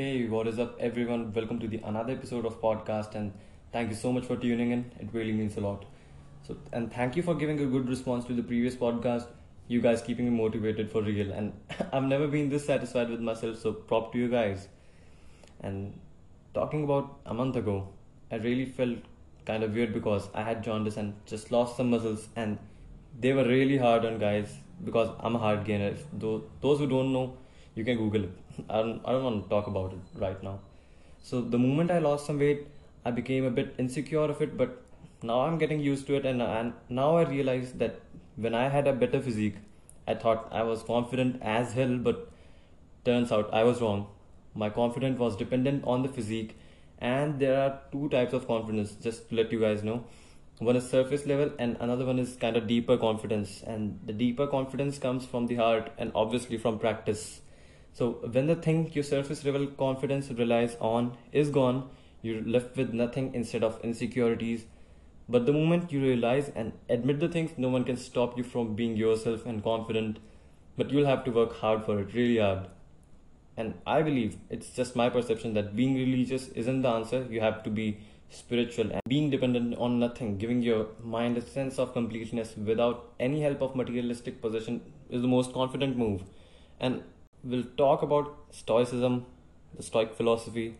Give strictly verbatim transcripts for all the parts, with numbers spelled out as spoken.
Hey, what is up everyone? Welcome to the another episode of podcast, and thank you so much for tuning in. It really means a lot. So, and thank you for giving a good response to the previous podcast. You guys keeping me motivated for real, and I've never been this satisfied with myself, so prop to you guys. And talking about a month ago, I really felt kind of weird because I had jaundice and just lost some muscles, and they were really hard on guys because I'm a hard gainer. Though those who don't know, you can Google it. I don't, I don't want to talk about it right now. So the moment I lost some weight, I became a bit insecure of it, but now I'm getting used to it, and, and now I realize that when I had a better physique, I thought I was confident as hell, but turns out I was wrong. My confidence was dependent on the physique, and there are two types of confidence, just to let you guys know. One is surface level and another one is kind of deeper confidence, and the deeper confidence comes from the heart and obviously from practice. So when the thing your surface level confidence relies on is gone, you're left with nothing instead of insecurities. But the moment you realize and admit the things, no one can stop you from being yourself and confident, but you'll have to work hard for it, really hard. And I believe, it's just my perception, that being religious isn't the answer. You have to be spiritual and being dependent on nothing, giving your mind a sense of completeness without any help of materialistic possession is the most confident move. And we'll talk about stoicism, the stoic philosophy,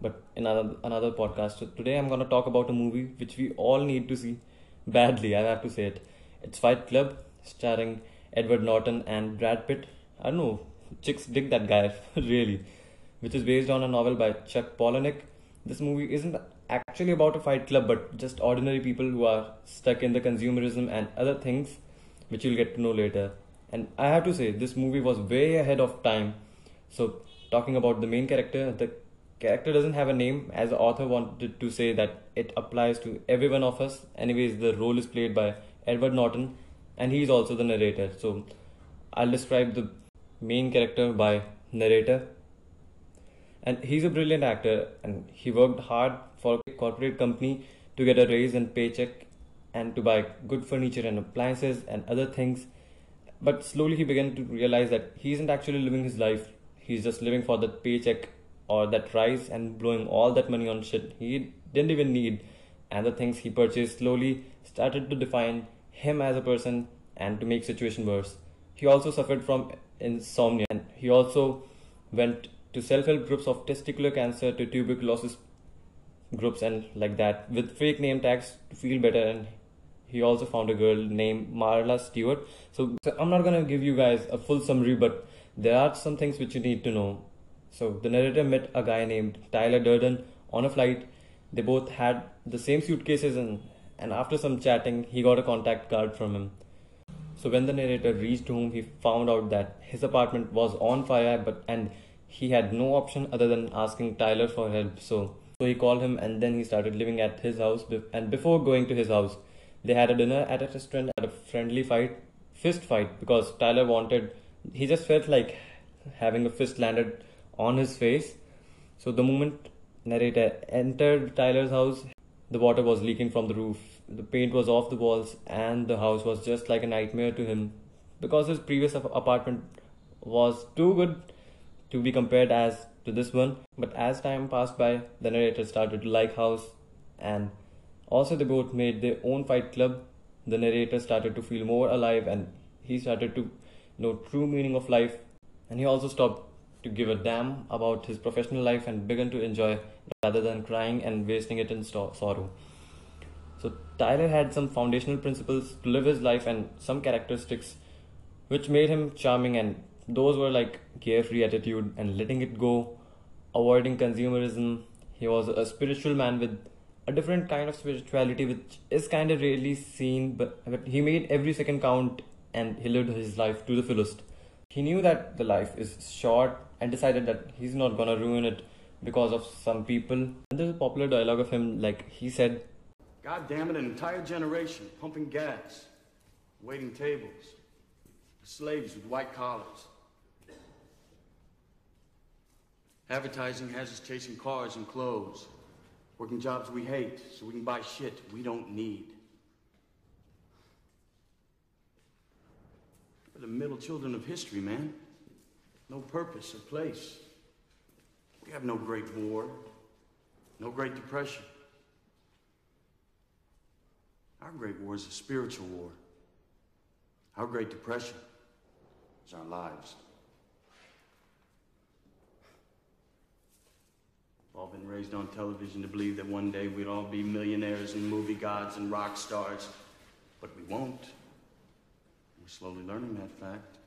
but in another, another podcast. So today I'm going to talk about a movie which we all need to see badly, I have to say it. It's Fight Club, starring Edward Norton and Brad Pitt. I don't know, chicks dig that guy, really. Which is based on a novel by Chuck Palahniuk. This movie isn't actually about a fight club, but just ordinary people who are stuck in the consumerism and other things, which you'll get to know later. And I have to say, this movie was way ahead of time. So, talking about the main character, the character doesn't have a name, as the author wanted to say that it applies to every one of us. Anyways, the role is played by Edward Norton, and he's also the narrator. So, I'll describe the main character by narrator. And he's a brilliant actor, and he worked hard for a corporate company to get a raise and paycheck, and to buy good furniture and appliances and other things. But slowly he began to realize that he isn't actually living his life. He's just living for that paycheck or that rise and blowing all that money on shit he didn't even need. And the things he purchased slowly started to define him as a person and to make situation worse. He also suffered from insomnia, and he also went to self-help groups of testicular cancer to tuberculosis groups and like that with fake name tags to feel better. And he also found a girl named Marla Stewart. So, so I'm not going to give you guys a full summary, but there are some things which you need to know. So the narrator met a guy named Tyler Durden on a flight. They both had the same suitcases, and, and after some chatting, he got a contact card from him. So when the narrator reached home, he found out that his apartment was on fire, but and he had no option other than asking Tyler for help. So, so he called him, and then he started living at his house. And before going to his house, they had a dinner at a restaurant, had a friendly fight, fist fight, because Tyler wanted, he just felt like having a fist landed on his face. So the moment narrator entered Tyler's house, the water was leaking from the roof, the paint was off the walls, and the house was just like a nightmare to him, because his previous apartment was too good to be compared as to this one. But as time passed by, the narrator started to like house, and also, they both made their own fight club. The narrator started to feel more alive, and he started to know true meaning of life. And he also stopped to give a damn about his professional life and began to enjoy rather than crying and wasting it in st- sorrow. So Tyler had some foundational principles to live his life and some characteristics which made him charming, and those were like carefree attitude and letting it go, avoiding consumerism. He was a spiritual man with a different kind of spirituality which is kind of rarely seen, but, but he made every second count, and he lived his life to the fullest. He knew that the life is short and decided that he's not gonna ruin it because of some people. And there's a popular dialogue of him, like he said, "God damn it, an entire generation pumping gas, waiting tables, slaves with white collars. Advertising has us chasing cars and clothes. Working jobs we hate, so we can buy shit we don't need. We're the middle children of history, man. No purpose or place. We have no Great War, no Great Depression. Our Great War is a spiritual war. Our Great Depression is our lives. We've all been raised on television to believe that one day we'd all be millionaires and movie gods and rock stars, but we won't. We're slowly learning that fact.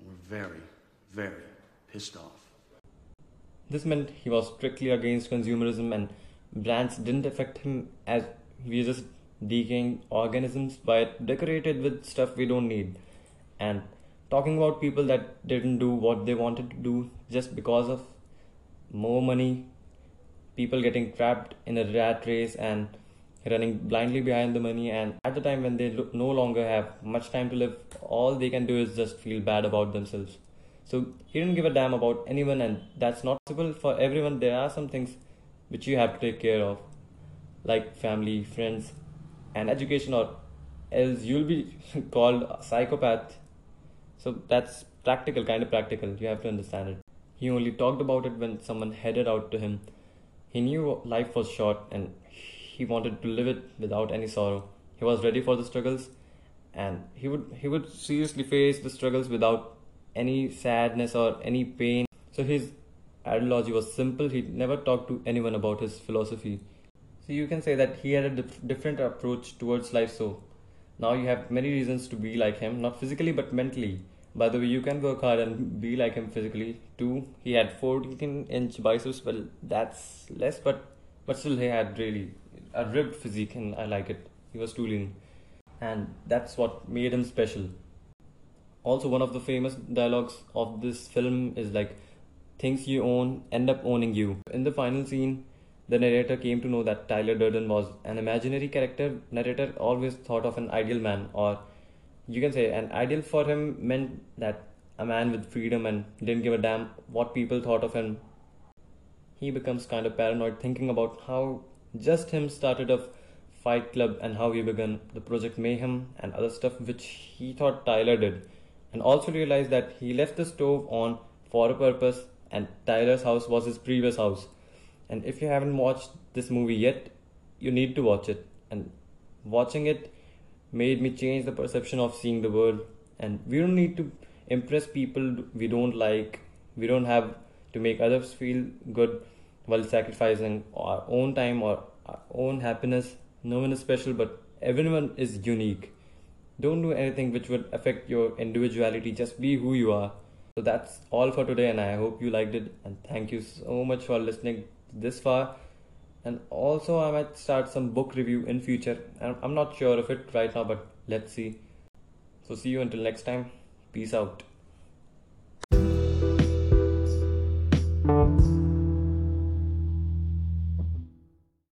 And we're very, very pissed off. This meant he was strictly against consumerism, and brands didn't affect him as we just decaying organisms but decorated with stuff we don't need, and talking about people that didn't do what they wanted to do just because of more money, people getting trapped in a rat race and running blindly behind the money, and at the time when they no longer have much time to live, all they can do is just feel bad about themselves. So he didn't give a damn about anyone, and that's not possible for everyone. There are some things which you have to take care of, like family, friends, and education, or else you'll be called a psychopath. So that's practical, kind of practical. You have to understand it. He only talked about it when someone headed out to him. He knew life was short, and he wanted to live it without any sorrow. He was ready for the struggles, and he would he would seriously face the struggles without any sadness or any pain. So his ideology was simple. He never talked to anyone about his philosophy. So you can say that he had a dif different approach towards life. So now you have many reasons to be like him, not physically but mentally. By the way, you can work hard and be like him physically too. He had fourteen inch biceps. Well, that's less, but but still he had really a ripped physique, and I like it. He was too lean, and that's what made him special. Also, one of the famous dialogues of this film is like, "Things you own end up owning you." In the final scene, the narrator came to know that Tyler Durden was an imaginary character. Narrator always thought of an ideal man, or you can say an ideal for him meant that a man with freedom and didn't give a damn what people thought of him. He becomes kind of paranoid thinking about how just him started a Fight Club and how he began the Project Mayhem and other stuff which he thought Tyler did, and also realized that he left the stove on for a purpose, and Tyler's house was his previous house. And if you haven't watched this movie yet, you need to watch it. And watching it made me change the perception of seeing the world. And we don't need to impress people we don't like. We don't have to make others feel good while sacrificing our own time or our own happiness. No one is special, but everyone is unique. Don't do anything which would affect your individuality. Just be who you are. So that's all for today, and I hope you liked it. And thank you so much for listening this far. And also, I might start some book review in future. I'm not sure of it right now, but let's see. So see you until next time. Peace out.